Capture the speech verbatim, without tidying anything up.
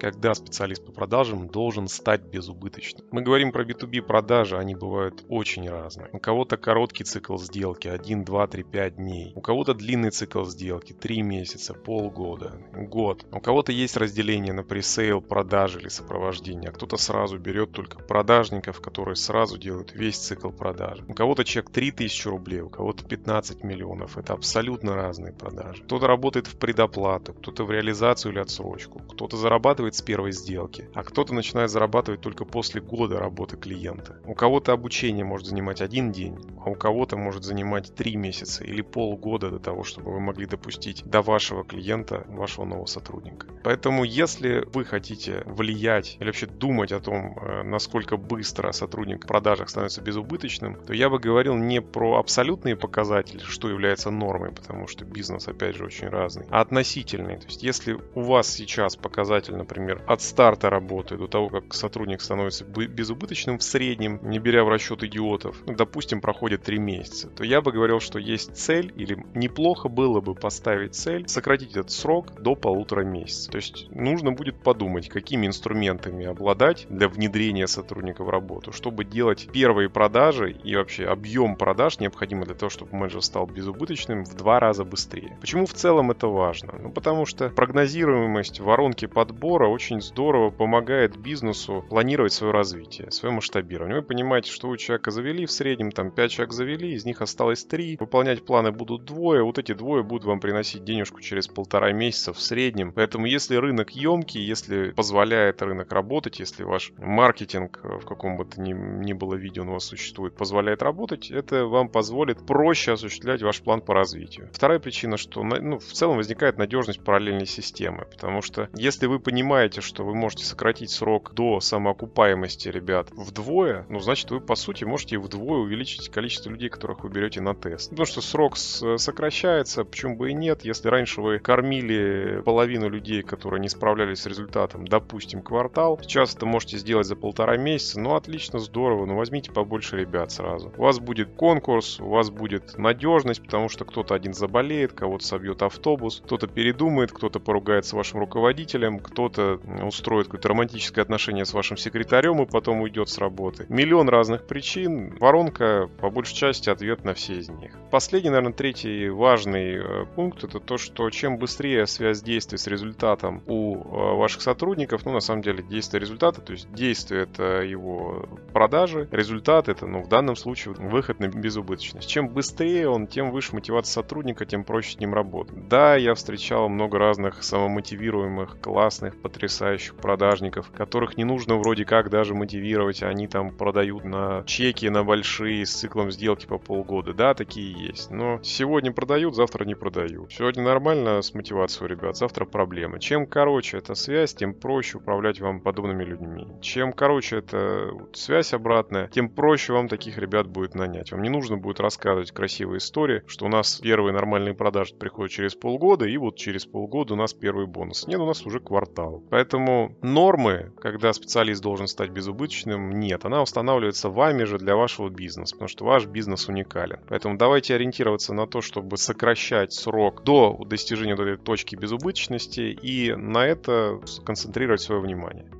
когда специалист по продажам должен стать безубыточным. Мы говорим про би ту би продажи, они бывают очень разные. У кого-то короткий цикл сделки один, два, три, пять дней. У кого-то длинный цикл сделки три месяца, полгода, год. У кого-то есть разделение на пресейл, продажи или сопровождение, а кто-то сразу берет только продажников, которые сразу делают весь цикл продажи. У кого-то чек три тысячи рублей, у кого-то пятнадцать миллионов. Это абсолютно разные продажи. Кто-то работает в предоплату, кто-то в реализацию или отсрочку, кто-то зарабатывает с первой сделки, а кто-то начинает зарабатывать только после года работы клиента. У кого-то обучение может занимать один день, а у кого-то может занимать три месяца или полгода до того, чтобы вы могли допустить до вашего клиента вашего нового сотрудника. Поэтому, если вы хотите влиять или вообще думать о том, насколько быстро сотрудник в продажах становится безубыточным, то я бы говорил не про абсолютные показатели, что является нормой, потому что бизнес, опять же, очень разный, а относительные. То есть, если у вас сейчас показатель, например, Например, от старта работы до того, как сотрудник становится безубыточным в среднем, не беря в расчет идиотов, допустим, проходит три месяца, то я бы говорил, что есть цель, или неплохо было бы поставить цель, сократить этот срок до полутора месяца. То есть нужно будет подумать, какими инструментами обладать для внедрения сотрудника в работу, чтобы делать первые продажи и вообще объем продаж, необходимый для того, чтобы менеджер стал безубыточным, в два раза быстрее. Почему в целом это важно? Ну, потому что прогнозируемость воронки подбора очень здорово помогает бизнесу планировать свое развитие, свое масштабирование. Вы понимаете, что вы человека завели, в среднем там пять человек завели, из них осталось три, выполнять планы будут двое, вот эти двое будут вам приносить денежку через полтора месяца в среднем. Поэтому если рынок емкий, если позволяет рынок работать, если ваш маркетинг, в каком бы то ни, ни было виде он у вас существует, позволяет работать, это вам позволит проще осуществлять ваш план по развитию. Вторая причина, что ну, в целом возникает надежность параллельной системы, потому что если вы понимаете, понимаете, что вы можете сократить срок до самоокупаемости, ребят, вдвое, ну, значит, вы, по сути, можете вдвое увеличить количество людей, которых вы берете на тест. Потому что срок сокращается, почему бы и нет. Если раньше вы кормили половину людей, которые не справлялись с результатом, допустим, квартал, сейчас это можете сделать за полтора месяца, ну, отлично, здорово, но возьмите побольше ребят сразу. У вас будет конкурс, у вас будет надежность, потому что кто-то один заболеет, кого-то собьет автобус, кто-то передумает, кто-то поругается с вашим руководителем, кто-то устроит какое-то романтическое отношение с вашим секретарем и потом уйдет с работы. Миллион разных причин. Воронка, по большей части, ответ на все из них. Последний, наверное, третий важный пункт — это то, что чем быстрее связь действий с результатом у ваших сотрудников, ну, на самом деле, действие результата, то есть действие — это его продажи, результат — это, ну, в данном случае, выход на безубыточность. Чем быстрее он, тем выше мотивация сотрудника, тем проще с ним работать. Да, я встречал много разных самомотивируемых, классных, потрясающих продажников, которых не нужно вроде как даже мотивировать, они там продают на чеки, на большие, с циклом сделки по полгода. Да, такие есть. Но сегодня продают, завтра не продают. Сегодня нормально с мотивацией, ребят, завтра проблемы. Чем короче эта связь, тем проще управлять вам подобными людьми. Чем короче эта связь обратная, тем проще вам таких ребят будет нанять. Вам не нужно будет рассказывать красивые истории, что у нас первые нормальные продажи приходят через полгода, и вот через полгода у нас первый бонус. Нет, у нас уже квартал. Поэтому нормы, когда специалист должен стать безубыточным, нет. Она устанавливается вами же для вашего бизнеса, потому что ваш бизнес уникален. Поэтому давайте ориентироваться на то, чтобы сокращать срок до достижения этой точки безубыточности и на это сконцентрировать свое внимание.